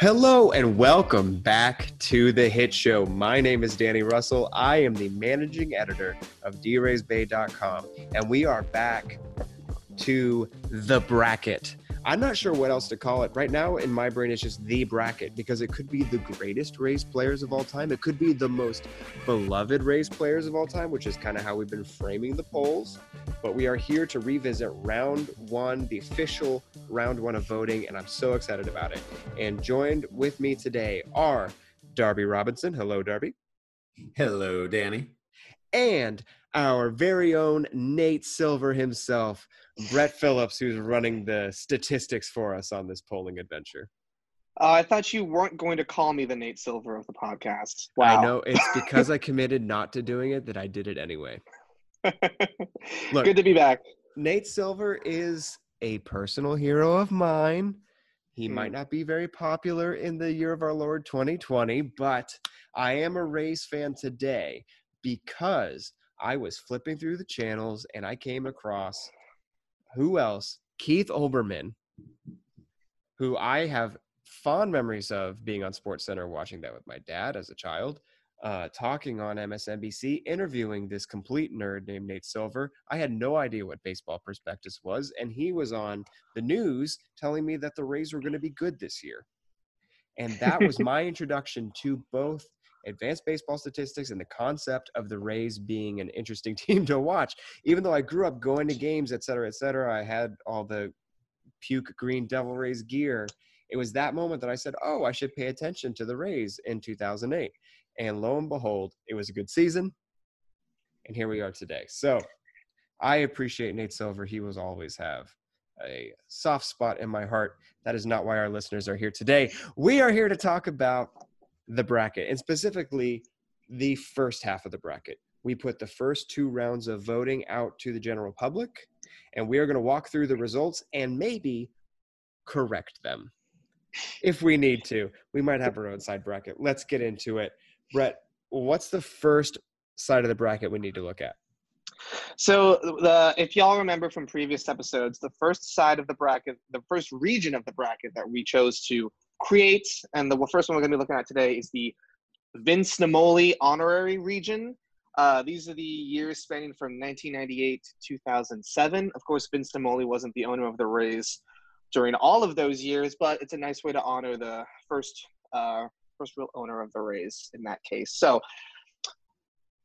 Hello and welcome back to The Hit Show. My name is Danny Russell. I am the managing editor of draysbay.com, and we are back to the bracket. I'm not sure what else to call it. Right now in my brain, it's just the bracket, because it could be the greatest Rays players of all time. It could be the most beloved Rays players of all time, which is kind of how we've been framing the polls. But we are here to revisit round one, the official round one of voting, and I'm so excited about it. And joined with me today are Darby Robinson. Hello, Darby. Hello, Danny. And our very own Nate Silver himself, Brett Phillips, who's running the statistics for us on this polling adventure. I thought you weren't going to call me the Nate Silver of the podcast. Wow. I know. It's because I committed not to doing it that I did it anyway. Look, good to be back. Nate Silver is a personal hero of mine. He might not be very popular in the year of our Lord 2020, but I am a Rays fan today because I was flipping through the channels and I came across, who else? Keith Olbermann, who I have fond memories of being on SportsCenter, watching that with my dad as a child. Talking on MSNBC, interviewing this complete nerd named Nate Silver. I had no idea what baseball prospectus was, and he was on the news telling me that the Rays were going to be good this year. And that was my introduction to both advanced baseball statistics and the concept of the Rays being an interesting team to watch. Even though I grew up going to games, et cetera, I had all the puke green Devil Rays gear. It was that moment that I said, oh, I should pay attention to the Rays in 2008. And lo and behold, it was a good season, and here we are today. So I appreciate Nate Silver. He will always have a soft spot in my heart. That is not why our listeners are here today. We are here to talk about the bracket, and specifically the first half of the bracket. We put the first two rounds of voting out to the general public, and we are going to walk through the results and maybe correct them. If we need to, we might have our own side bracket. Let's get into it. Brett, what's the first side of the bracket we need to look at? So if y'all remember from previous episodes, the first side of the bracket, the first region of the bracket that we chose to create, and the first one we're going to be looking at today is the Vince Naimoli honorary region. These are the years spanning from 1998 to 2007. Of course, Vince Naimoli wasn't the owner of the Rays during all of those years, but it's a nice way to honor the first real owner of the Rays in that case. So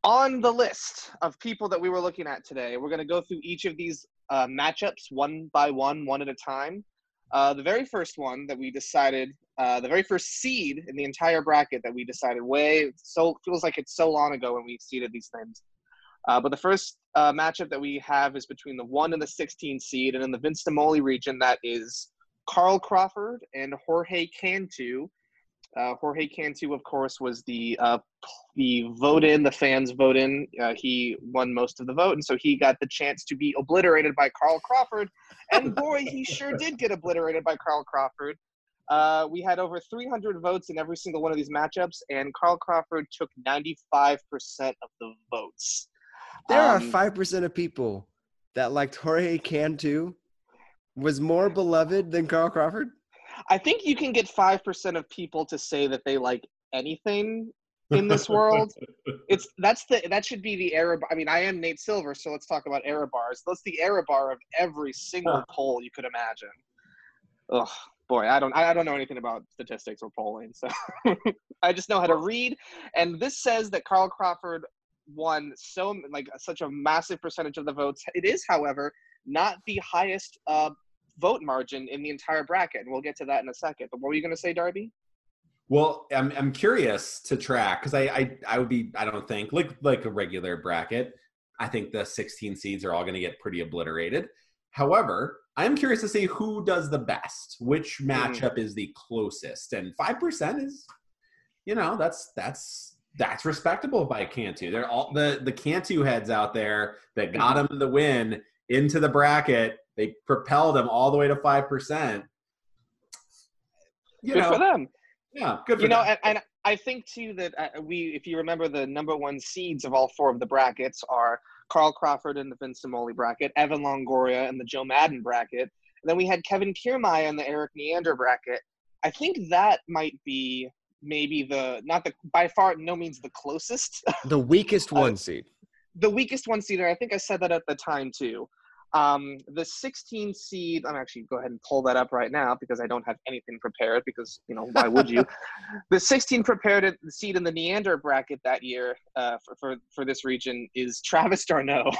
on the list of people that we were looking at today, we're going to go through each of these matchups one by one, one at a time. The very first one that we decided, the very first seed in the entire bracket that we decided feels like it's so long ago when we seeded these things. But the first matchup that we have is between the 1 and the 16 seed, and in the Vince Naimoli region, that is Carl Crawford and Jorge Cantu. Jorge Cantu, of course, was the fans vote in. He won most of the vote, and so he got the chance to be obliterated by Carl Crawford. And boy, he sure did get obliterated by Carl Crawford. We had over 300 votes in every single one of these matchups, and Carl Crawford took 95% of the votes. There are 5% of people that liked Jorge Cantu was more beloved than Carl Crawford. I think you can get 5% of people to say that they like anything in this world. That should be the error. I mean, I am Nate Silver, so let's talk about error bars. That's the error bar of every single poll you could imagine. Ugh, boy, I don't know anything about statistics or polling, so I just know how to read. And this says that Carl Crawford won such a massive percentage of the votes. It is, however, not the highest vote margin in the entire bracket, and we'll get to that in a second. But what were you going to say, Darby? Well, I'm curious to track, because I would be, I don't think, like a regular bracket, I think the 16 seeds are all going to get pretty obliterated. However, I'm curious to see who does the best, which matchup is the closest, and 5% is, that's respectable by Cantu. They're all the Cantu heads out there that got him the win into the bracket. They propelled him all the way to 5%. Good for them. Yeah, good for them. And I think, too, that if you remember, the number one seeds of all four of the brackets are Carl Crawford in the Vince Naimoli bracket, Evan Longoria in the Joe Madden bracket, and then we had Kevin Kiermaier in the Eric Neander bracket, I think that might be maybe the – not the – by far, no means the closest. The weakest one seed. The weakest one seed, and I think I said that at the time too. The 16 seed – I'm actually go ahead and pull that up right now because I don't have anything prepared because, you know, why would you? The 16 prepared seed in the Neander bracket that year for this region is Travis Darneau.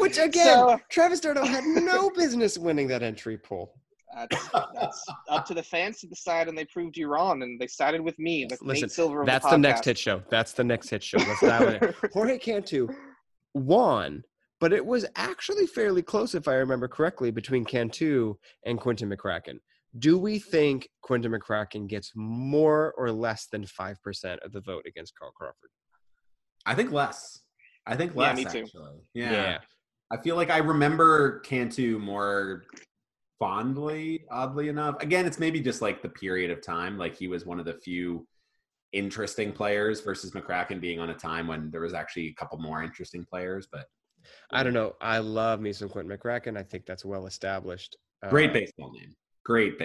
Which, again, Travis Darneau had no business winning that entry pool. That's up to the fans to decide, and they proved you wrong, and they sided with me. Listen, Nate Silver, that's the next hit show. That's the next hit show. Let's dive in. Jorge Cantu won, but it was actually fairly close, if I remember correctly, between Cantu and Quentin McCracken. Do we think Quentin McCracken gets more or less than 5% of the vote against Carl Crawford? I think less. Yeah, me too. Actually. Yeah. I feel like I remember Cantu more fondly, oddly enough. Again, it's maybe just like the period of time. Like he was one of the few interesting players versus McCracken being on a time when there was actually a couple more interesting players. But I don't know. I love me some Quentin McCracken. I think that's well established. Great baseball name. Grade A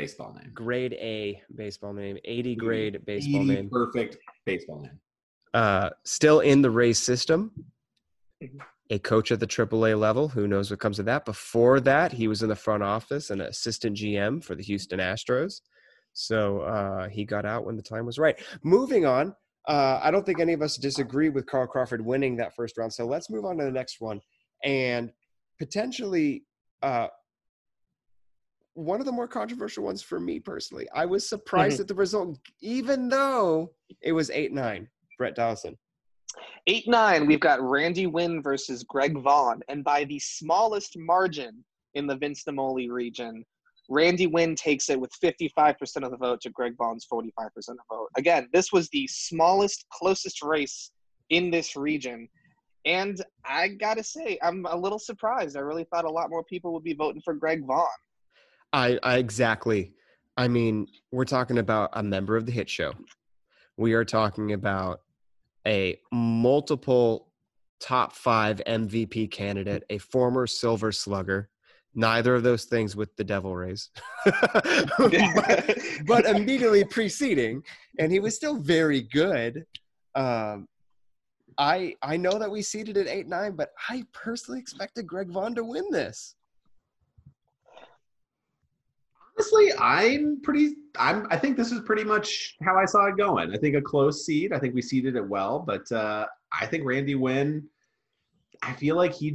baseball name. 80 grade baseball name. Perfect baseball name. Still in the Rays system, a coach at the AAA level. Who knows what comes of that? Before that, he was in the front office and an assistant GM for the Houston Astros. So he got out when the time was right. Moving on, I don't think any of us disagree with Carl Crawford winning that first round. So let's move on to the next one. And potentially one of the more controversial ones for me personally. I was surprised at the result, even though it was 8-9. Brett Dawson. 8-9, we've got Randy Wynn versus Greg Vaughn. And by the smallest margin in the Vince Naimoli region, Randy Wynn takes it with 55% of the vote to Greg Vaughn's 45% of the vote. Again, this was the smallest, closest race in this region. And I got to say, I'm a little surprised. I really thought a lot more people would be voting for Greg Vaughn. I exactly. I mean, we're talking about a member of the hit show. We are talking about a multiple top five MVP candidate, a former Silver Slugger, neither of those things with the Devil Rays, but immediately preceding, and he was still very good. I know that we seeded at 8-9, but I personally expected Greg Vaughn to win this. Honestly, I think this is pretty much how I saw it going. I think a close seed. I think we seeded it well, but I think Randy Wynn, I feel like he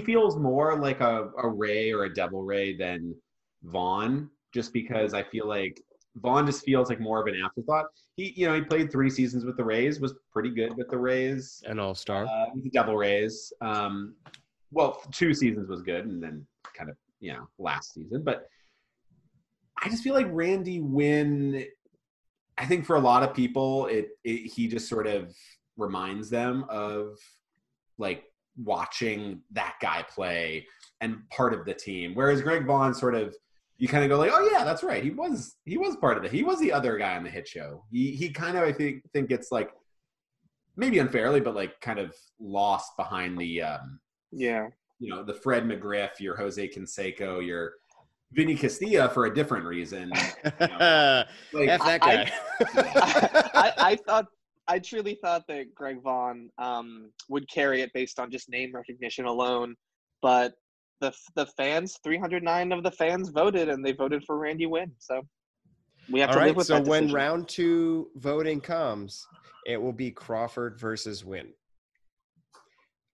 feels more like a Ray or a Devil Ray than Vaughn, just because I feel like Vaughn just feels like more of an afterthought. He played 3 seasons with the Rays, was pretty good with the Rays. An all-star. Devil Rays. 2 seasons was good, and then kind of, last season. But I just feel like Randy Wynn, I think for a lot of people, he just sort of reminds them of like watching that guy play and part of the team. Whereas Greg Vaughn sort of, you kind of go like, oh yeah, that's right. He was part of it. He was the other guy on the hit show. He kind of, I think it's like maybe unfairly, but like kind of lost behind the, the Fred McGriff, your Jose Canseco, your Vinny Castilla for a different reason. Like, F that guy. I truly thought that Greg Vaughn would carry it based on just name recognition alone, but the fans, 309 of the fans voted, and they voted for Randy Wynn. So we have to live with that decision. When round 2 voting comes, it will be Crawford versus Wynn.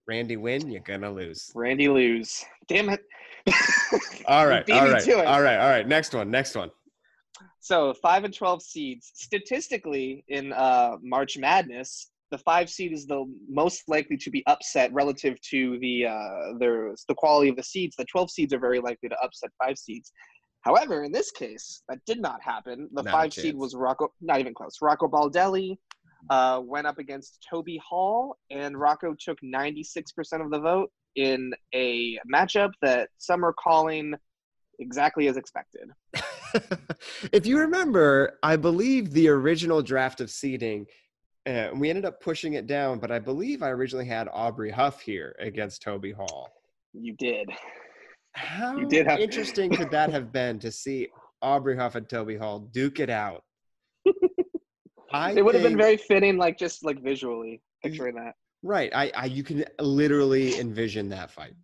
Randy Wynn, you're going to lose. Randy lose. Damn it. All right. Next one. So 5 and 12 seeds. Statistically, in March Madness, the 5 seed is the most likely to be upset relative to the quality of the seeds. The 12 seeds are very likely to upset 5 seeds. However, in this case, that did not happen. The 5 seed was not even close. Rocco Baldelli. Went up against Toby Hall, and Rocco took 96% of the vote in a matchup that some are calling exactly as expected. If you remember, I believe the original draft of seeding, we ended up pushing it down, but I believe I originally had Aubrey Huff here against Toby Hall. You did. How interesting could that have been to see Aubrey Huff and Toby Hall duke it out. It would have been very fitting, like just like visually picturing that. Right. I you can literally envision that fight.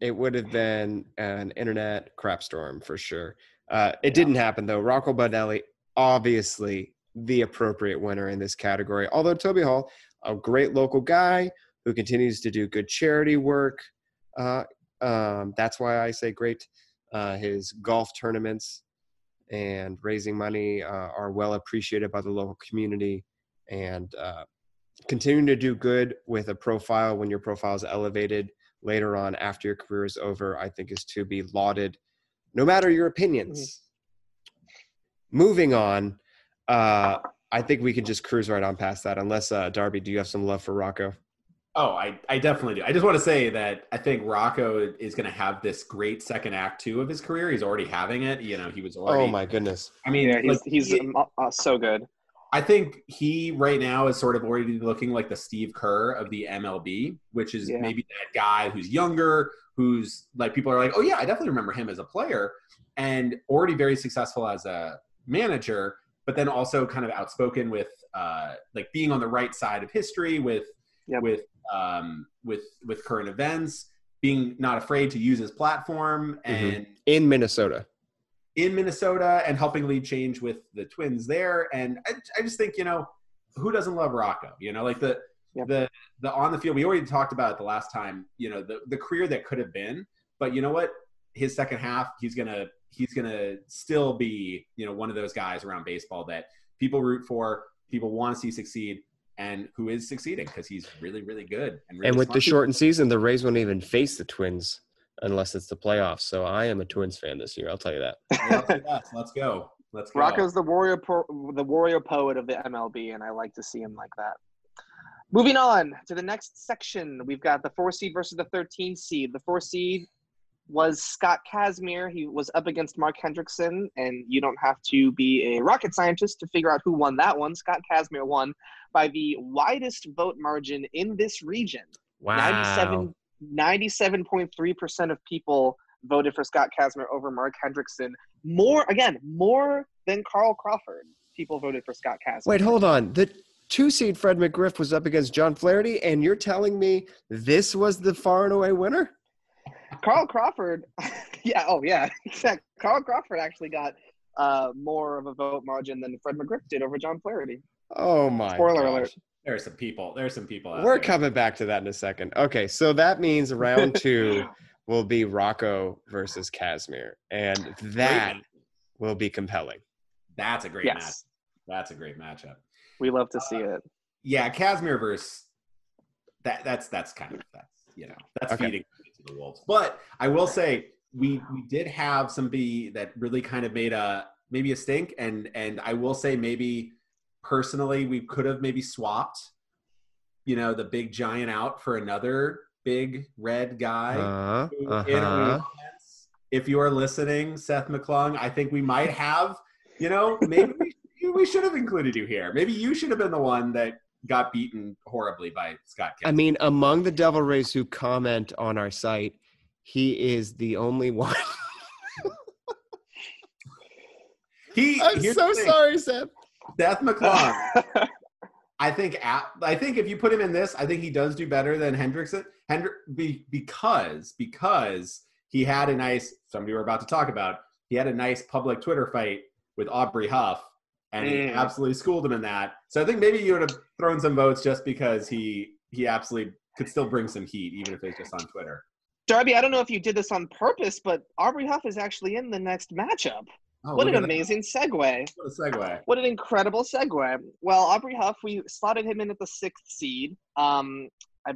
It would have been an internet crap storm for sure. It didn't happen though. Rocco Baldelli, obviously the appropriate winner in this category. Although Toby Hall, a great local guy who continues to do good charity work. That's why I say great. His golf tournaments and raising money are well appreciated by the local community, and continuing to do good with a profile when your profile is elevated later on after your career is over, I think is to be lauded, no matter your opinions. Mm-hmm. Moving on, I think we can just cruise right on past that, unless, Darby, do you have some love for Rocco? Oh, I definitely do. I just want to say that I think Rocco is going to have this great second act too of his career. He's already having it. You know, he was already. Oh my goodness! I mean, yeah, he's so good. I think he right now is sort of already looking like the Steve Kerr of the MLB, which is maybe that guy who's younger, who's like people are like, oh yeah, I definitely remember him as a player, and already very successful as a manager, but then also kind of outspoken with like being on the right side of history with current events, being not afraid to use his platform, and in Minnesota and helping lead change with the Twins there. And I just think, you know, who doesn't love Rocco? You know, like the on the field, we already talked about it the last time, you know, the career that could have been, but you know what, his second half, he's going to still be, you know, one of those guys around baseball that people root for, people want to see succeed, and who is succeeding because he's really, really good. And, really and with smart. The shortened season, the Rays won't even face the Twins unless it's the playoffs. So I am a Twins fan this year. I'll tell you that. Let's go. Let's go. Rocco's the warrior poet of the MLB, and I like to see him like that. Moving on to the next section, we've got the 4 seed versus the 13 seed. The 4 seed was Scott Kazmir. He was up against Mark Hendrickson, and you don't have to be a rocket scientist to figure out who won that one. Scott Kazmir won by the widest vote margin in this region. Wow. 97.3% of people voted for Scott Kazmir over Mark Hendrickson. More than Carl Crawford, people voted for Scott Kazmir. Wait, hold on. The 2 seed Fred McGriff was up against John Flaherty, and you're telling me this was the far and away winner? Carl Crawford, exactly. Carl Crawford actually got more of a vote margin than Fred McGriff did over John Flaherty. Oh my! Spoiler alert. There are some people. We're coming back to that in a second. Okay, so that means round two will be Rocco versus Kazmir, and that will be compelling. That's a great match. That's a great matchup. We love to see it. Yeah, Kazmir versus that. That's feeding to the wolves. But I will say we did have somebody that really kind of made maybe a stink, and I will say maybe. Personally, we could have maybe swapped, you know, the big giant out for another big red guy. If you are listening, Seth McClung, I think we might have, you know, maybe we should have included you here. Maybe you should have been the one that got beaten horribly by Scott Kemp. I mean, among the Devil Rays who comment on our site, he is the only one. I'm so sorry, Seth. Seth McClung, I think if you put him in this, I think he does do better than Hendrickson. Because he had a nice, somebody we're about to talk about, he had a nice public Twitter fight with Aubrey Huff, and he absolutely schooled him in that. So I think maybe you would have thrown some votes just because he absolutely could still bring some heat, even if it's just on Twitter. Darby, I don't know if you did this on purpose, but Aubrey Huff is actually in the next matchup. Oh, what an amazing segue. What a segue. What an incredible segue. Well, Aubrey Huff, we slotted him in at the 6th seed. I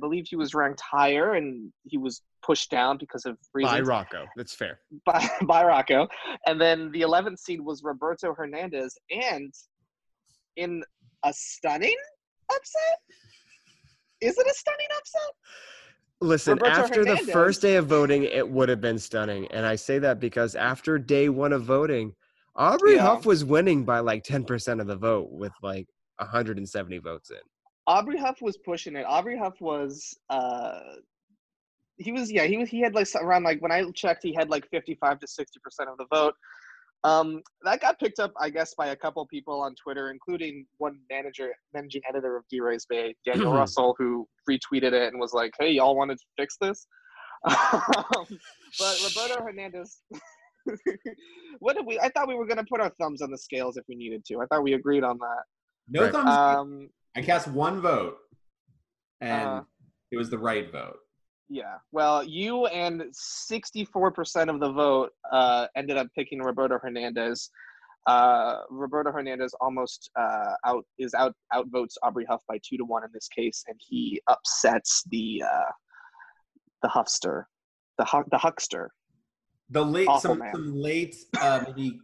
believe he was ranked higher, and he was pushed down because of reasons. By Rocco. That's fair. By Rocco. And then the 11th seed was Roberto Hernandez. And in a stunning upset? Is it a stunning upset? Listen, Roberto after Hernandez. The first day of voting, it would have been stunning. And I say that because after day one of voting, Aubrey Huff was winning by like 10% of the vote with like 170 votes in. Aubrey Huff was pushing it. Aubrey Huff was he had like around, like when I checked, he had like 55 to 60% of the vote. That got picked up, I guess, by a couple people on Twitter, including one managing editor of D-Rays Bay, Daniel Russell, who retweeted it and was like, hey, y'all wanted to fix this? But Roberto Hernandez, I thought we were going to put our thumbs on the scales if we needed to. I thought we agreed on that. No thumbs. I cast one vote, and it was the right vote. Yeah, well, you and 64% of the vote ended up picking Roberto Hernandez. Roberto Hernandez almost outvotes Aubrey Huff by 2-1 in this case, and he upsets the huckster. Maybe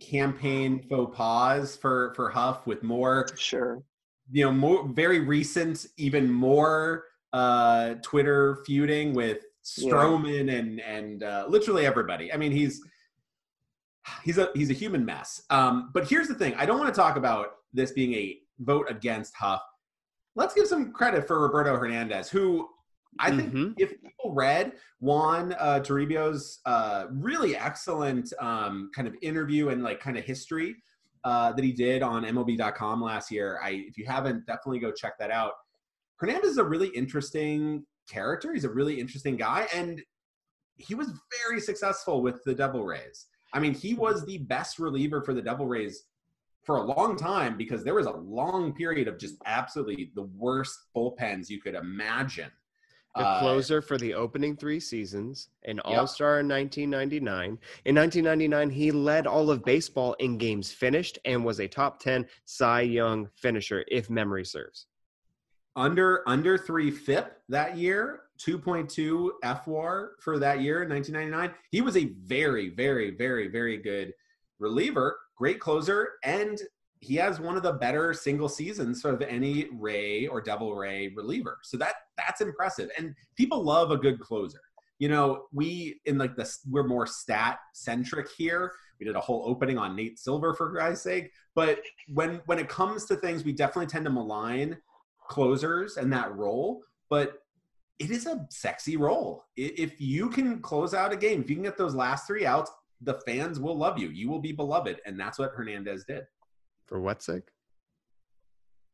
campaign faux pas for Huff with more. Sure. You know, more very recent, even more Twitter feuding with Stroman and literally everybody. I mean, he's a human mess. But here's the thing: I don't want to talk about this being a vote against Huff. Let's give some credit for Roberto Hernandez, who I think if people read Juan Toribio's really excellent kind of interview and like kind of history that he did on MLB.com last year. If you haven't, definitely go check that out. Hernandez is a really interesting character. He's a really interesting guy, and he was very successful with the Devil Rays. I mean, he was the best reliever for the Devil Rays for a long time because there was a long period of just absolutely the worst bullpens you could imagine. The closer for the opening 3 seasons, an All-Star in 1999. In 1999, he led all of baseball in games finished and was a top 10 Cy Young finisher, if memory serves. Under 3 FIP that year, 2.2 FWAR for that year in 1999. He was a very, very, very, very good reliever, great closer, and he has one of the better single seasons of any Ray or Devil Ray reliever. So that's impressive. And people love a good closer. You know, we're more stat centric here. We did a whole opening on Nate Silver, for Christ's sake. But when it comes to things, we definitely tend to malign closers and that role, but it is a sexy role. If you can close out a game, if you can get those last 3 outs, the fans will love you. You will be beloved. And that's what Hernandez did. For what's sake?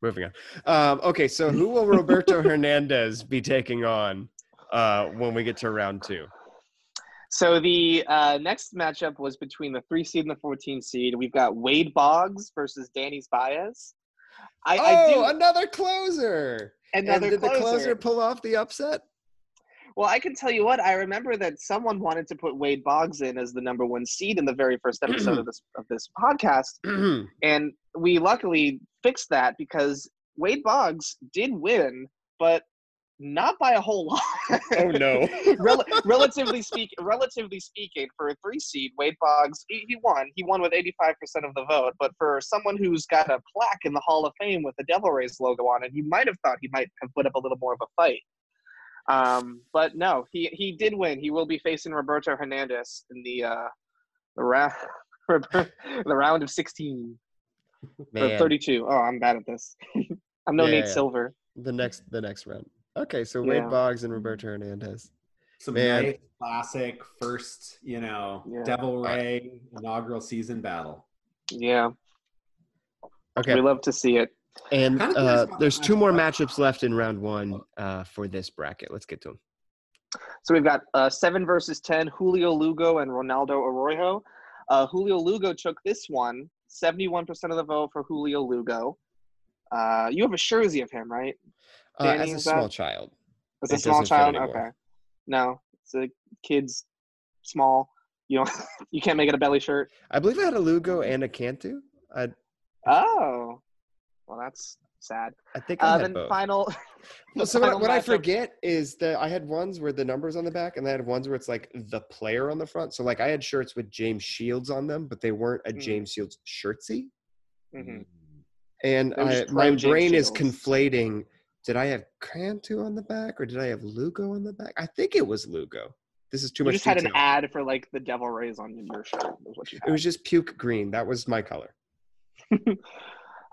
Moving on. Okay, so who will Roberto Hernandez be taking on when we get to round 2? So the next matchup was between the 3 seed and the 14 seed. We've got Wade Boggs versus Danny's Baez. Another closer. Did the closer pull off the upset? Well, I can tell you what, I remember that someone wanted to put Wade Boggs in as the number 1 seed in the very first episode of this podcast. And we luckily fixed that because Wade Boggs did win, but not by a whole lot. Oh, no. Relatively speaking, for a 3 seed, Wade Boggs, he won. He won with 85% of the vote. But for someone who's got a plaque in the Hall of Fame with the Devil Rays logo on it, you might have thought he might have put up a little more of a fight. But no, he did win. He will be facing Roberto Hernandez in the round of 16 or 32. Oh, I'm bad at this. I'm Nate Silver. The next round. Okay, so Wade Boggs and Roberto Hernandez. Some nice classic first, Devil Ray inaugural season battle. Yeah. Okay. We love to see it. And there's 2 more matchups left in round 1 for this bracket. Let's get to them. So we've got 7 versus 10, Julio Lugo and Ronaldo Arroyo. Julio Lugo took this one, 71% of the vote for Julio Lugo. You have a jersey of him, right? Danny, as a small child. As a small child? Okay. No, it's a kid's small. You can't make it a belly shirt. I believe I had a Lugo and a Cantu. Oh. Well, that's sad. I think I had both. What I forget is that I had ones where the number's on the back, and I had ones where it's like the player on the front. So, like, I had shirts with James Shields on them, but they weren't a James Shields shirtsy. Mm-hmm. And my brain is conflating. Did I have Cantu on the back, or did I have Lugo on the back? I think it was Lugo. This is too much. You just had an ad for like the Devil Rays on your shirt. It was just puke green. That was my color.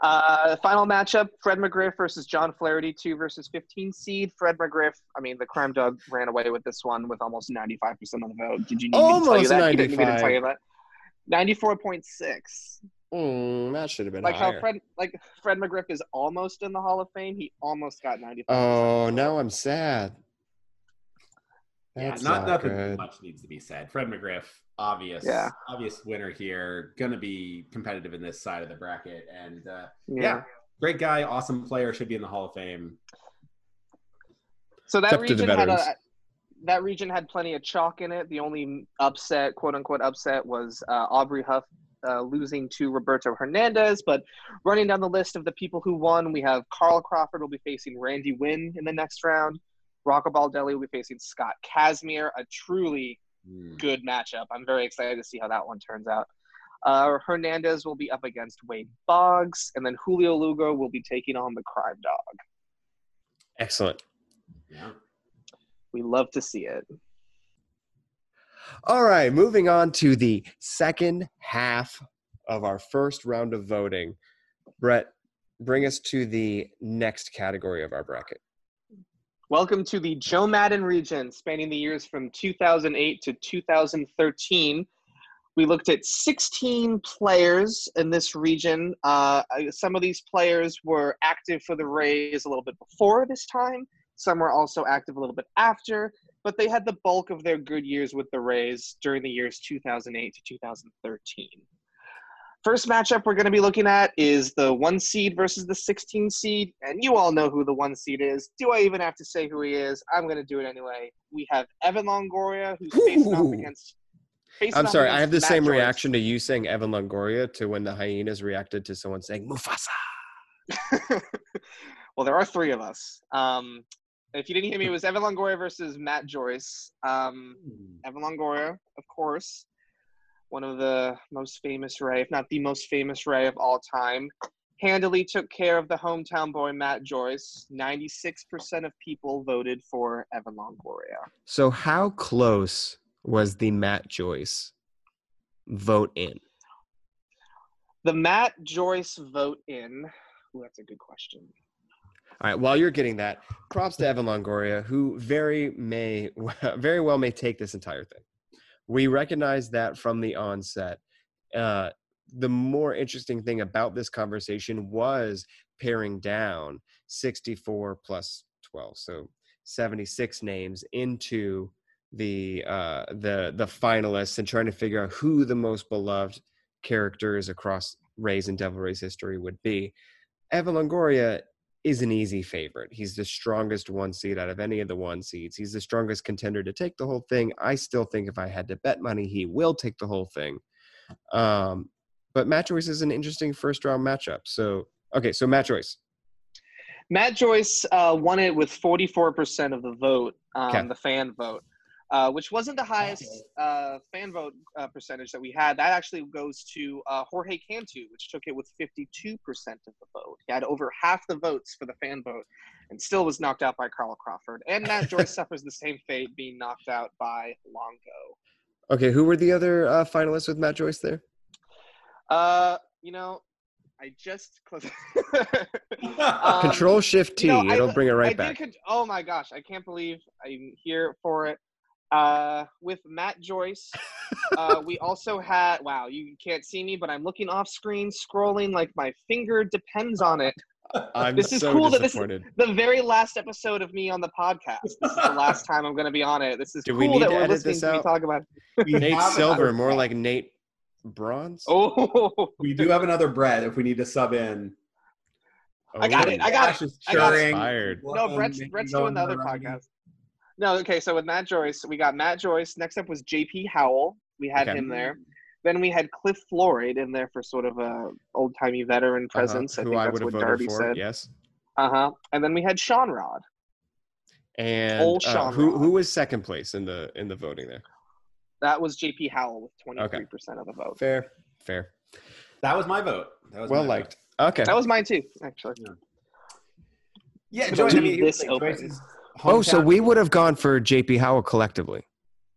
Final matchup, Fred McGriff versus John Flaherty, 2 versus 15 seed. Fred McGriff, I mean, the crime dog ran away with this one with almost 95% of the vote. Did you need almost me to tell you that? You didn't need me to tell you that. 94.6. That should have been like higher. How Fred McGriff is almost in the Hall of Fame. He almost got 95%. Oh, now I'm sad. That's not much needs to be said. Fred McGriff, obvious winner here. Going to be competitive in this side of the bracket. And, great guy, awesome player, should be in the Hall of Fame. So that region had plenty of chalk in it. The only upset, quote-unquote upset, was Aubrey Huff losing to Roberto Hernandez. But running down the list of the people who won, we have Carl Crawford will be facing Randy Wynn in the next round. Rocco Baldelli will be facing Scott Kazmir, a truly good matchup. I'm very excited to see how that one turns out. Hernandez will be up against Wade Boggs, and then Julio Lugo will be taking on the crime dog. Excellent. Yeah. We love to see it. All right, moving on to the second half of our first round of voting. Brett, bring us to the next category of our bracket. Welcome to the Joe Madden region, spanning the years from 2008 to 2013. We looked at 16 players in this region. Some of these players were active for the Rays a little bit before this time. Some were also active a little bit after, but they had the bulk of their good years with the Rays during the years 2008 to 2013. First matchup we're going to be looking at is the 1 seed versus the 16 seed, and you all know who the 1 seed is. Do I even have to say who he is? I'm going to do it anyway. We have Evan Longoria, who's facing off against I have the same reaction to you saying Evan Longoria to when the hyenas reacted to someone saying Mufasa. Well, there are 3 of us. If you didn't hear me, it was Evan Longoria versus Matt Joyce. Evan Longoria, of course, one of the most famous Ray, if not the most famous Ray of all time, handily took care of the hometown boy, Matt Joyce. 96% of people voted for Evan Longoria. So how close was the Matt Joyce vote in? The Matt Joyce vote in. Ooh, that's a good question. All right, while you're getting that, props to Evan Longoria, who very well may take this entire thing. We recognize that from the onset. The more interesting thing about this conversation was paring down 64 plus 12, so 76 names into the finalists and trying to figure out who the most beloved characters across Rays and Devil Rays history would be. Evan Longoria is an easy favorite. He's the strongest 1 seed out of any of the 1 seeds. He's the strongest contender to take the whole thing. I still think if I had to bet money, he will take the whole thing. But Matt Joyce is an interesting first-round matchup. So Matt Joyce. Matt Joyce won it with 44% of the vote, the fan vote, which wasn't the highest fan vote percentage that we had. That actually goes to Jorge Cantu, which took it with 52% of the vote. He had over half the votes for the fan vote and still was knocked out by Carl Crawford. And Matt Joyce suffers the same fate, being knocked out by Longo. Okay, who were the other finalists with Matt Joyce there? I just closed. Control-Shift-T. It'll bring it right back. Oh, my gosh. I can't believe I'm here for it. With Matt Joyce, we also had, wow, you can't see me, but I'm looking off screen, scrolling like my finger depends on it. This is the very last episode of me on the podcast. This is the last time I'm going to be on it. This is we're listening to me talk about it. Nate Silver, more like Nate Bronze. Oh, we do have another Brett if we need to sub in. Oh, I got it. No, Brett's doing the other podcast. No, okay, so with Matt Joyce, we got Matt Joyce. Next up was J.P. Howell. We had him there. Then we had Cliff Floyd in there for sort of a old-timey veteran presence. I think that's what Darby said. Yes. And then we had Sean Rod. And who was second place in the voting there? That was J.P. Howell with 23% of the vote. Fair. That was my vote. That was well liked. Vote. Okay. That was mine too, actually. Yeah, Joyce. I mean, this opens. Oh, so we would have gone for J.P. Howell collectively.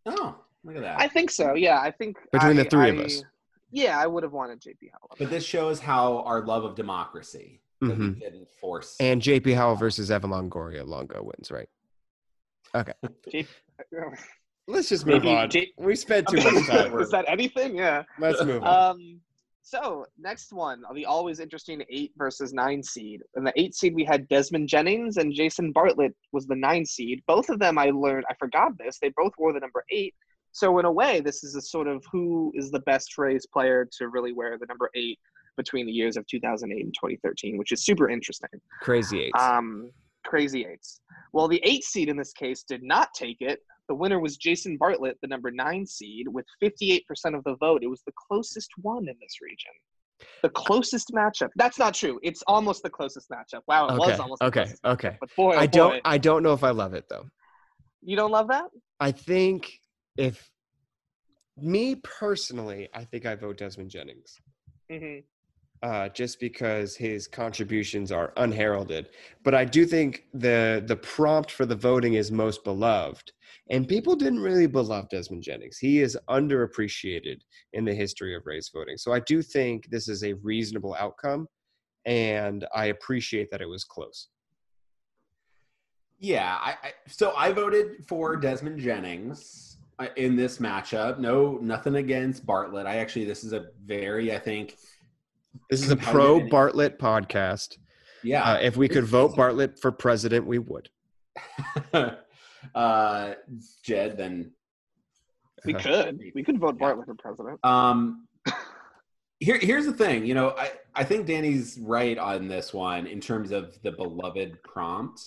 Oh, look at that. I think so, yeah. I think between the three of us. Yeah, I would have wanted J.P. Howell. But this shows how our love of democracy that we didn't force. And J.P. Howell versus Evan Longoria. Longo wins, right? Okay. Let's just move on. We spent too much time. Is that anything? Yeah. Let's move on. So next one, the always interesting 8 versus 9 seed. In the 8 seed, we had Desmond Jennings, and Jason Bartlett was the 9 seed. Both of them, I learned, I forgot this, they both wore the number 8. So in a way, this is a sort of who is the best raised player to really wear the number 8 between the years of 2008 and 2013, which is super interesting. Crazy eights. Crazy eights. Well, the 8 seed in this case did not take it. The winner was Jason Bartlett, the number 9 seed, with 58% of the vote. It was the closest one in this region. The closest matchup. That's not true. It's almost the closest matchup. Wow, it was almost the closest matchup. But boy, I don't know if I love it, though. You don't love that? I think if – me personally, I think I vote Desmond Jennings. Mm-hmm. Just because his contributions are unheralded. But I do think the prompt for the voting is most beloved. And people didn't really beloved Desmond Jennings. He is underappreciated in the history of race voting. So I do think this is a reasonable outcome, and I appreciate that it was close. Yeah, so I voted for Desmond Jennings in this matchup. No, nothing against Bartlett. This is a pro-Bartlett podcast. Yeah. If we could vote Bartlett for president, we would. Jed, then. We could vote Bartlett for president. Here's the thing. You know, I think Danny's right on this one in terms of the beloved prompt.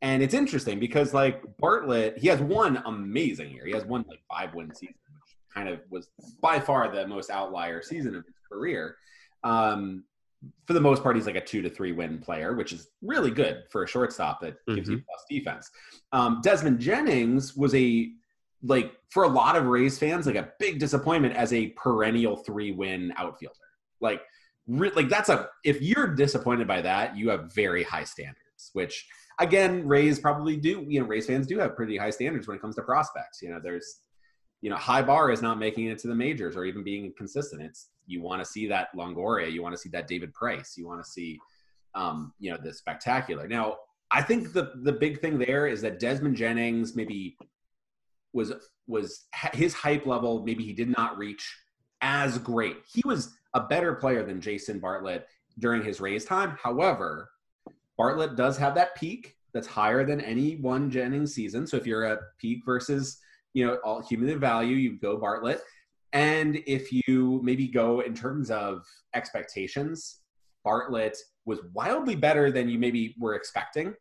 And it's interesting because, like, Bartlett, he has one amazing year. He has one, like, 5-win season, which kind of was by far the most outlier season of his career. For the most part, he's like a 2 to 3 win player, which is really good for a shortstop that gives you plus defense. Desmond Jennings was for a lot of Rays fans, like a big disappointment as a perennial 3-win outfielder. If you're disappointed by that, you have very high standards, which again, Rays probably do, you know, Rays fans do have pretty high standards when it comes to prospects. You know, high bar is not making it to the majors or even being consistent. You want to see that Longoria. You want to see that David Price. You want to see, the spectacular. Now, I think the big thing there is that Desmond Jennings maybe was his hype level. Maybe he did not reach as great. He was a better player than Jason Bartlett during his Rays time. However, Bartlett does have that peak that's higher than any one Jennings season. So if you're at peak versus all cumulative value, you go Bartlett. And if you maybe go in terms of expectations, Bartlett was wildly better than you maybe were expecting.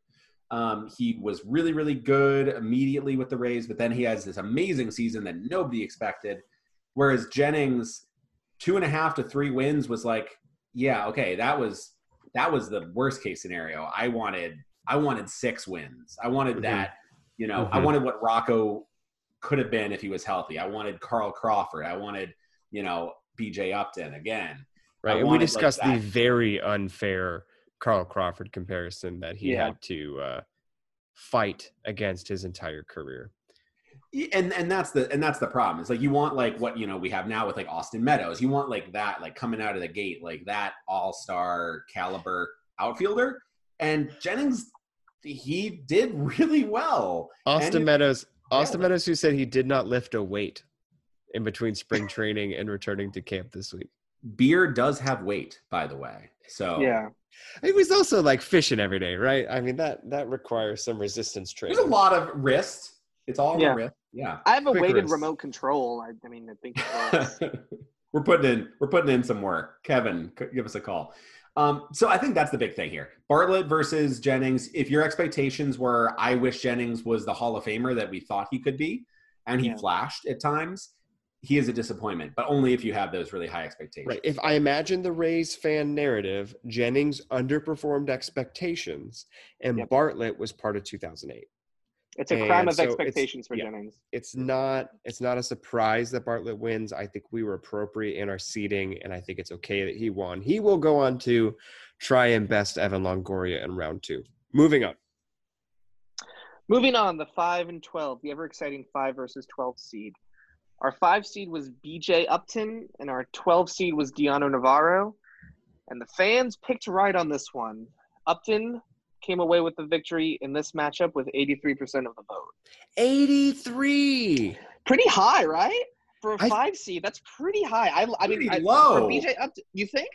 He was really, really good immediately with the Rays, but then he has this amazing season that nobody expected. Whereas Jennings, 2.5 to 3 wins was like, yeah, okay, that was the worst case scenario. I wanted 6 wins. I wanted that, I wanted what Rocco could have been if he was healthy. I wanted Carl Crawford. I wanted, BJ Upton again. Right. And we discussed the very unfair Carl Crawford comparison that he had to fight against his entire career. And that's the problem. It's like, you want what, we have now with Austin Meadows. You want that, coming out of the gate, that all-star caliber outfielder. And Jennings, he did really well. Austin Meadows, who said he did not lift a weight in between spring training and returning to camp this week. Beer does have weight, by the way. So yeah, he was also fishing every day, right? I mean, that requires some resistance training. There's a lot of wrist. It's all wrist. Yeah, I have a weighted remote control. I mean, I think it was. We're putting in some work. Kevin, give us a call. So I think that's the big thing here. Bartlett versus Jennings. If your expectations were, I wish Jennings was the Hall of Famer that we thought he could be, and he flashed at times, he is a disappointment, but only if you have those really high expectations. Right. If I imagine the Rays fan narrative, Jennings underperformed expectations, and Bartlett was part of 2008. It's a crime of expectations for Jennings. It's not a surprise that Bartlett wins. I think we were appropriate in our seating, and I think it's okay that he won. He will go on to try and best Evan Longoria in round 2. Moving on, the 5 and 12, the ever exciting 5 versus 12 seed. Our 5 seed was B.J. Upton, and our 12 seed was Dioner Navarro. And the fans picked right on this one. Upton came away with the victory in this matchup with 83% of the vote. 83! Pretty high, right? For a 5 seed, that's pretty high. I mean, low. For B.J. Upton, you think?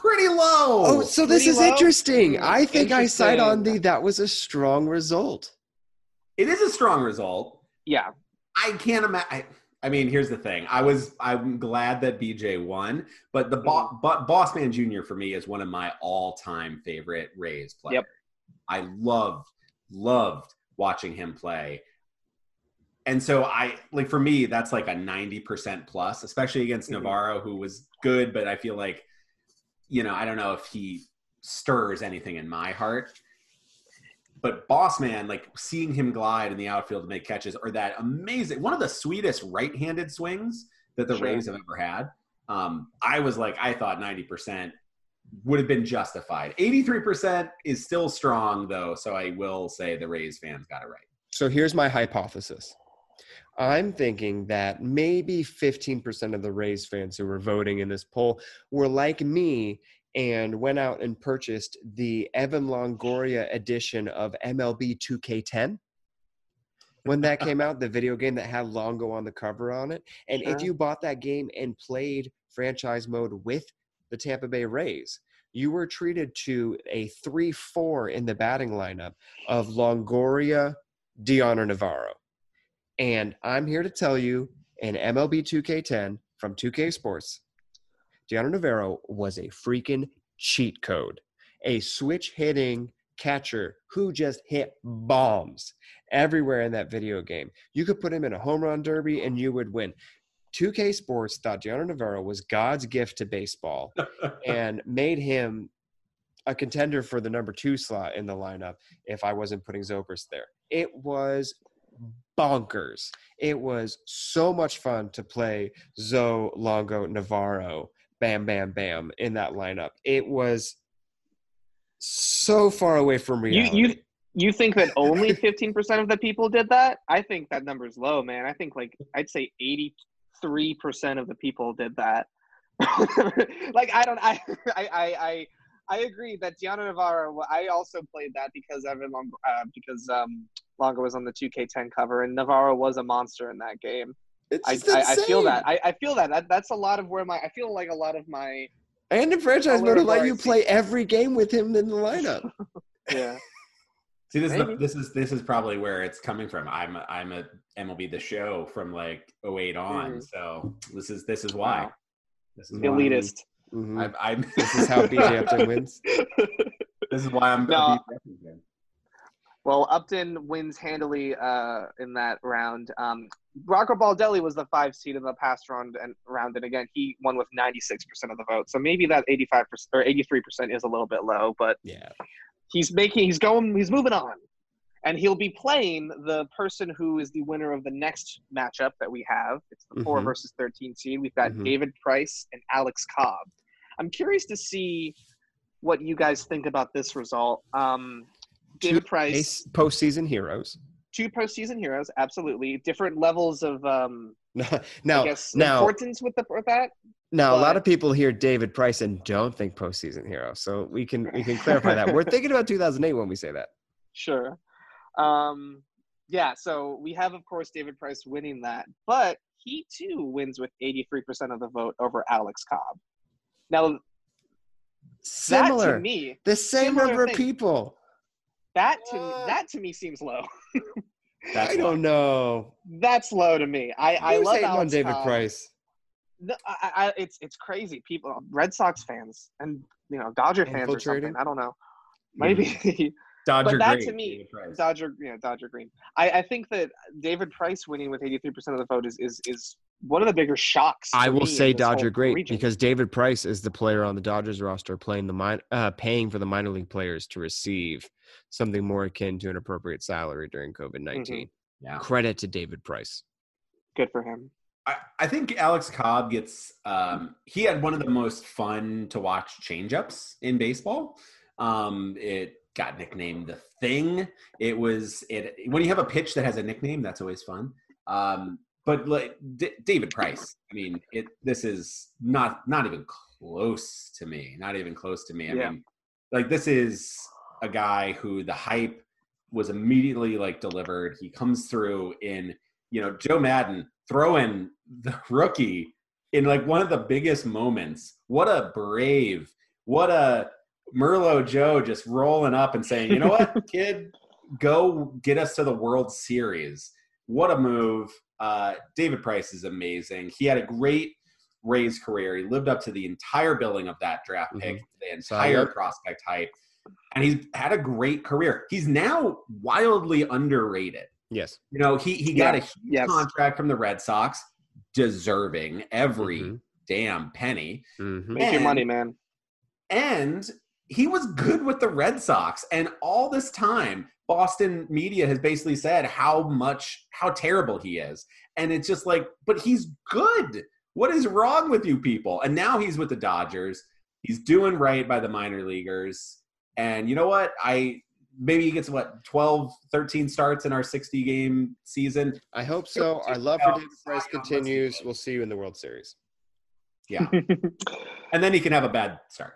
Pretty low. Oh, so this is interesting. I think I side on the that was a strong result. It is a strong result. Yeah. I can't imagine. I mean, here's the thing. I'm glad that BJ won, but the Boss Man Jr. for me is one of my all-time favorite Rays players. Yep. I loved watching him play. And so for me, that's like a 90% plus, especially against Navarro, who was good, but I feel like, you know, I don't know if he stirs anything in my heart. But Boss Man, like seeing him glide in the outfield to make catches, or that amazing, one of the sweetest right-handed swings that the Rays have ever had. I thought 90% would have been justified. 83% is still strong, though, so I will say the Rays fans got it right. So here's my hypothesis. I'm thinking that maybe 15% of the Rays fans who were voting in this poll were like me and went out and purchased the Evan Longoria edition of MLB 2K10. When that came out, the video game that had Longo on the cover on it. And if you bought that game and played franchise mode with the Tampa Bay Rays, you were treated to a 3-4 in the batting lineup of Longoria, Dioner Navarro. And I'm here to tell you, in MLB 2K10 from 2K Sports, Dioner Navarro was a freaking cheat code, a switch-hitting catcher who just hit bombs everywhere in that video game. You could put him in a home run derby and you would win. 2K Sports thought Dioner Navarro was God's gift to baseball and made him a contender for the number 2 slot in the lineup if I wasn't putting Zobrist there. It was bonkers. It was so much fun to play Zo, Longo, Navarro, bam, bam, bam in that lineup. It was so far away from reality. You think that only 15% of the people did that? I think that number's low, man. I think I'd say 83% of the people did that. I agree that Dioner Navarro, I also played that because Longo was on the 2K10 cover, and Navarro was a monster in that game. I feel that. I feel that. That's a lot of where my – I feel like a lot of my – And in franchise mode, let you play every game with him in the lineup. Yeah. See, this is probably where it's coming from. I'm a MLB The Show from like 2008 on, so this is why. Wow. This is elitist. Mm-hmm. This is how BJ Upton wins. This is why I'm again. Well, Upton wins handily in that round. Rocco Baldelli was the 5 seed in the past round, and again he won with 96% of the vote. So maybe that 85% or 83% is a little bit low, but yeah, he's moving on, and he'll be playing the person who is the winner of the next matchup that we have. It's the 4 versus 13 seed. We've got David Price and Alex Cobb. I'm curious to see what you guys think about this result. David Price, postseason heroes. 2 postseason heroes, absolutely. Different levels of importance with that. Now, a lot of people hear David Price and don't think postseason hero, so we can clarify that. We're thinking about 2008 when we say that. Sure. So we have, of course, David Price winning that, but he too wins with 83% of the vote over Alex Cobb. Now, similar that to me, the same number of people. That to me seems low. I don't know. That's low to me. I love Alex on David Price. No, it's crazy. People, Red Sox fans, and you know, Dodger fans or something. I don't know. Maybe Dodger. But that Green, to me, Dodger Green. I think that David Price winning with 83% of the vote is one of the bigger shocks. I will say Dodger Great because David Price is the player on the Dodgers roster paying for the minor league players to receive something more akin to an appropriate salary during COVID-19. Mm-hmm. Yeah. Credit to David Price. Good for him. I think Alex Cobb gets he had one of the most fun to watch changeups in baseball. It got nicknamed The Thing. It was when you have a pitch that has a nickname, that's always fun. But like David Price, I mean, this is not even close to me. Not even close to me. I mean, like, this is a guy who the hype was immediately like delivered. He comes through in, you know, Joe Madden throwing the rookie in like one of the biggest moments. What a brave, what a Merlot Joe just rolling up and saying, you know what, kid, go get us to the World Series. What a move. David Price is amazing. He had a great Rays career. He lived up to the entire billing of that draft pick, the entire prospect hype. And he's had a great career. He's now wildly underrated. Yes. You know, he got a huge contract from the Red Sox, deserving every damn penny. Make your money, man. And he was good with the Red Sox. And all this time, Boston media has basically said how terrible he is. And it's just like, but he's good. What is wrong with you people? And now he's with the Dodgers. He's doing right by the minor leaguers. And you know what? Maybe he gets, 12, 13 starts in our 60-game season? I hope so. Our love for David Price continues. We'll see you in the World Series. Yeah. And then he can have a bad start.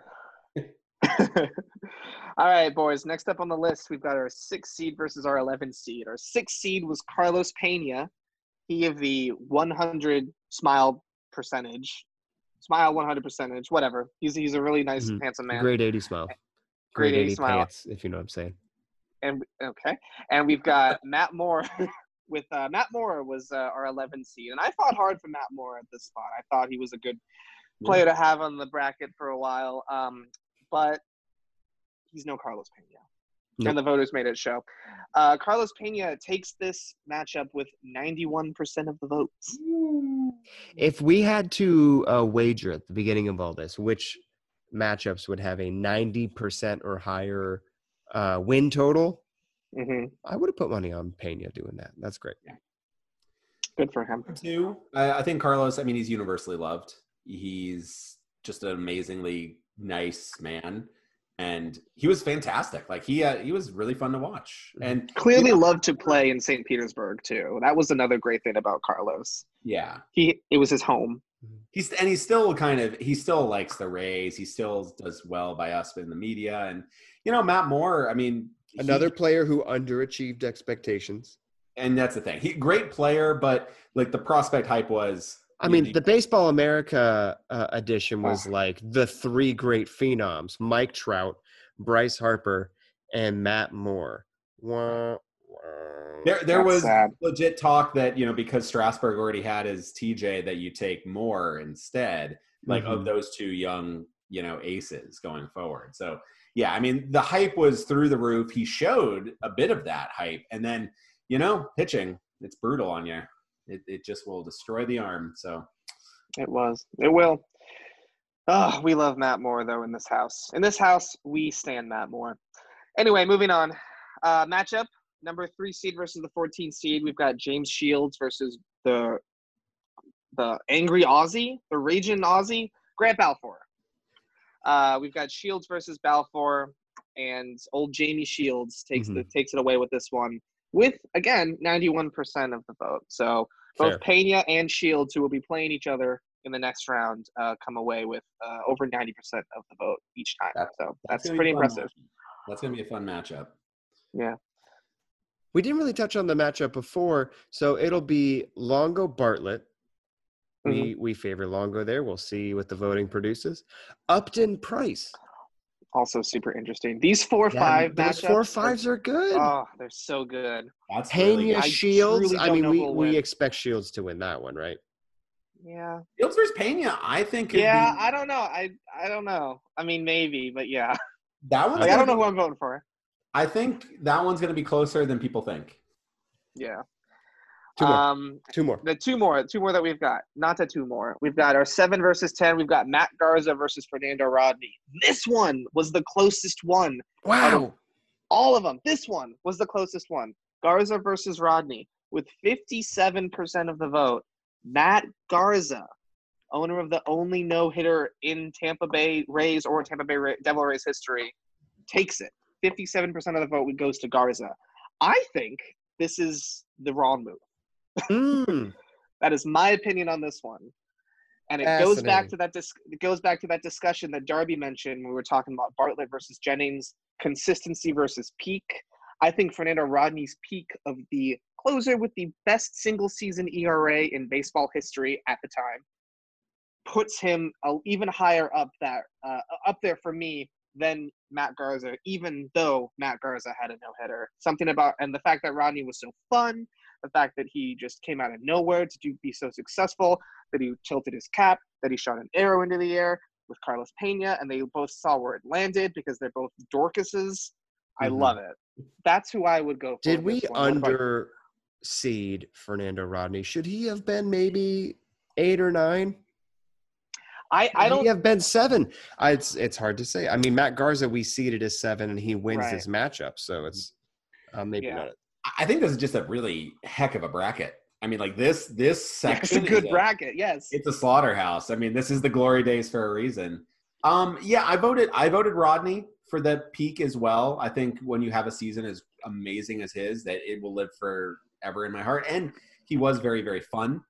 All right, boys. Next up on the list, we've got our 6 seed versus our 11 seed. Our 6 seed was Carlos Pena. He gave the 100 smile 100 percentage, whatever. He's a really nice, handsome man. Great 80 smile. Great 80 smile. Pants, if you know what I'm saying. And we've got Matt Moore. With Matt Moore was our 11 seed, and I fought hard for Matt Moore at this spot. I thought he was a good player to have on the bracket for a while, but he's no Carlos Pena, and the voters made it show. Carlos Pena takes this matchup with 91% of the votes. If we had to wager at the beginning of all this, which matchups would have a 90% or higher win total, I would have put money on Pena doing that. That's great. Yeah. Good for him. Too. I think Carlos, I mean, he's universally loved. He's just an amazingly nice man. And he was fantastic. Like, he was really fun to watch. And clearly loved to play in St. Petersburg, too. That was another great thing about Carlos. Yeah. It was his home. He still likes the Rays. He still does well by us in the media. And, you know, Matt Moore, I mean, another player who underachieved expectations. And that's the thing. Great player, but like the prospect hype was. I mean, the Baseball America edition was like the 3 great phenoms, Mike Trout, Bryce Harper, and Matt Moore. Wah, wah. There was sad. Legit talk that, you know, because Strasburg already had his TJ, that you take Moore instead, like of those 2 young, you know, aces going forward. So, yeah, I mean, the hype was through the roof. He showed a bit of that hype. And then, you know, pitching, it's brutal on you. It just will destroy the arm. So it was. It will. Oh, we love Matt Moore, though, in this house. In this house, we stand Matt Moore. Anyway, moving on. Matchup, number 3 seed versus the 14 seed. We've got James Shields versus the angry Aussie, the raging Aussie, Grant Balfour. We've got Shields versus Balfour, and old Jamie Shields takes it away with this one with, again, 91% of the vote. So both Pena and Shields, who will be playing each other in the next round, come away with over 90% of the vote each time. So that's pretty impressive. That's going to be a fun matchup. Yeah. We didn't really touch on the matchup before, so it'll be Longo Bartlett. We favor Longo there. We'll see what the voting produces. Upton Price. Also super interesting. These 4-5 matchups. These 4-5s are good. Oh, they're so good. That's Pena, really good. Shields. I mean, we expect Shields to win that one, right? Yeah. Shields versus Pena, I think. Yeah, I don't know. I don't know. I mean, maybe, but yeah. That one. Like, I don't know who I'm voting for. I think that one's going to be closer than people think. Yeah. 2 more. The two more that we've got. We've got our 7 versus 10. We've got Matt Garza versus Fernando Rodney. This one was the closest one. Wow. All of them. This one was the closest one. Garza versus Rodney with 57% of the vote. Matt Garza, owner of the only no-hitter in Tampa Bay Rays or Tampa Bay Devil Rays history, takes it. 57% of the vote goes to Garza. I think this is the wrong move. That is my opinion on this one. And it goes back to that discussion that Darby mentioned when we were talking about Bartlett versus Jennings, consistency versus peak. I think Fernando Rodney's peak of the closer with the best single-season ERA in baseball history at the time puts him even higher up that up there for me than Matt Garza, even though Matt Garza had a no-hitter. Something about – and the fact that Rodney was so fun, the fact that he just came out of nowhere to be so successful, that he tilted his cap, that he shot an arrow into the air with Carlos Pena, and they both saw where it landed because they're both Dorcases. Mm-hmm. I love it. That's who I would go for. Did we underseed Fernando Rodney? Should he have been maybe 8 or 9? I don't. He have been 7. It's hard to say. I mean, Matt Garza, we seeded as 7, and he wins this matchup. So it's maybe not. I think this is just a really heck of a bracket. I mean, like this section. It's a good bracket. Yes. It's a slaughterhouse. I mean, this is the glory days for a reason. Yeah, I voted Rodney for the peak as well. I think when you have a season as amazing as his, that it will live forever in my heart. And he was very, very fun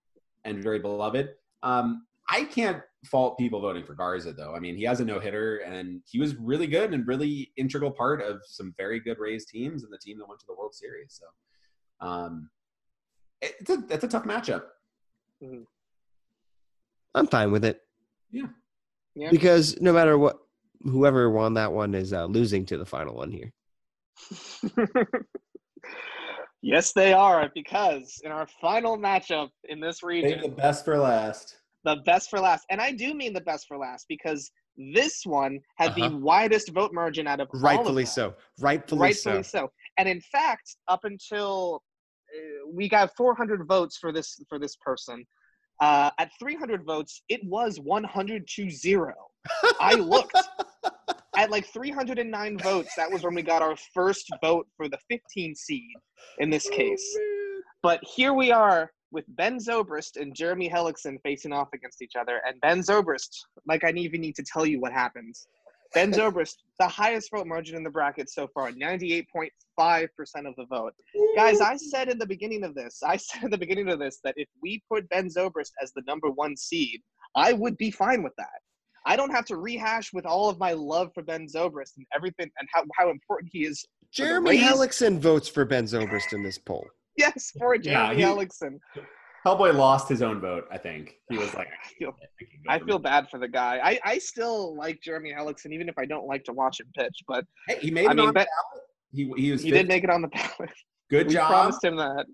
and very beloved. I can't fault people voting for Garza, though. I mean, he has a no-hitter, and he was really good and really integral part of some very good Rays teams and the team that went to the World Series. So that's a tough matchup. Mm-hmm. I'm fine with it. Yeah. Because no matter what, whoever won that one is losing to the final one here. Yes, they are, because in our final matchup in this region, the best for last. The best for last. And I do mean the best for last, because this one had the widest vote margin out of all of them. Rightfully so. And in fact, up until we got 400 votes for this person, at 300 votes, it was 100-0. I looked. At like 309 votes, that was when we got our first vote for the 15 seed in this case. Man. But here we are, with Ben Zobrist and Jeremy Hellickson facing off against each other. And Ben Zobrist, like I don't even need to tell you what happens. Ben Zobrist, the highest vote margin in the bracket so far, 98.5% of the vote. Guys, I said in the beginning of this that if we put Ben Zobrist as the number 1 seed, I would be fine with that. I don't have to rehash with all of my love for Ben Zobrist and everything and how important he is. Jeremy Hellickson votes for Ben Zobrist in this poll. Yes, for Jeremy Hellickson. Hellboy lost his own vote, I think. He was like, I feel bad for the guy. I still like Jeremy Hellickson, even if I don't like to watch him pitch. But hey, he made it on the ballot. He did make it on the ballot. Good job. We promised him that.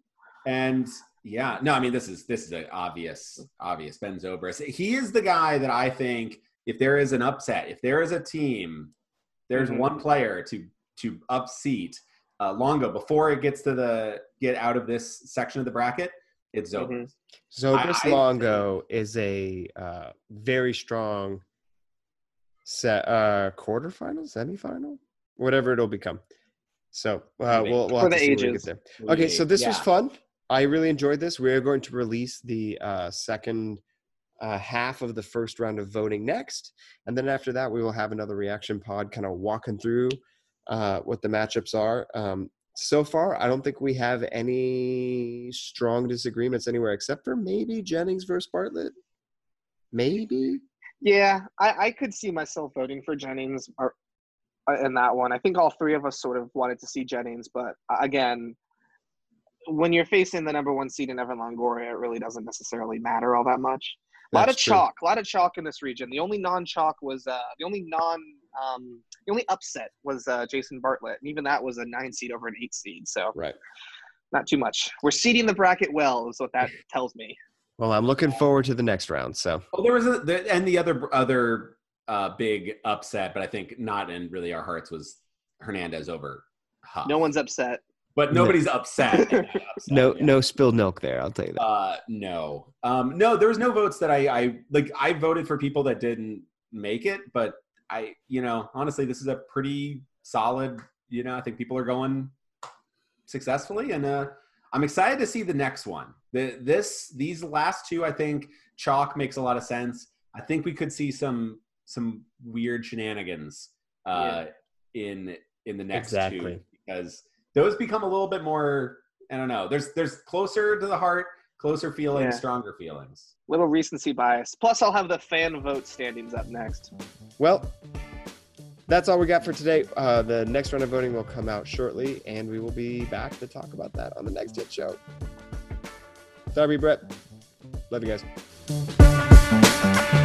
And yeah, no, I mean, this is an obvious Ben Zobrist. He is the guy that I think if there is an upset, if there is a team, there's one player to upseat Longo before it gets to get out of this section of the bracket, it's Zobrist. Mm-hmm. Zobrist Longo is a very strong set quarterfinal, semifinal, whatever it'll become. So we'll have to see when we get there. Okay, so this was fun. I really enjoyed this. We're going to release the second half of the first round of voting next, and then after that we will have another reaction pod kind of walking through what the matchups are. So far, I don't think we have any strong disagreements anywhere except for maybe Jennings versus Bartlett. Maybe. Yeah, I could see myself voting for Jennings in that one. I think all three of us sort of wanted to see Jennings, but again, when you're facing the number 1 seed in Evan Longoria, it really doesn't necessarily matter all that much. A lot of chalk in this region. The only non-chalk was the only upset was Jason Bartlett, and even that was a 9 seed over an 8 seed. So not too much. We're seeding the bracket well, is what that tells me. Well, I'm looking forward to the next round. So there was the other big upset, but I think not in really our hearts, was Hernandez over Huff. No one's upset. But nobody's upset. No spilled milk there, I'll tell you that. No. No, there was no votes that I voted for people that didn't make it, but honestly, this is a pretty solid, I think people are going successfully, and I'm excited to see the next one. These last two, I think chalk makes a lot of sense. I think we could see some weird shenanigans in the next two, because those become a little bit more, I don't know, there's closer to the heart, Closer feelings, stronger feelings. Little recency bias. Plus, I'll have the fan vote standings up next. Well, that's all we got for today. The next round of voting will come out shortly, and we will be back to talk about that on the next Hit Show. Sorry, Brett. Love you guys.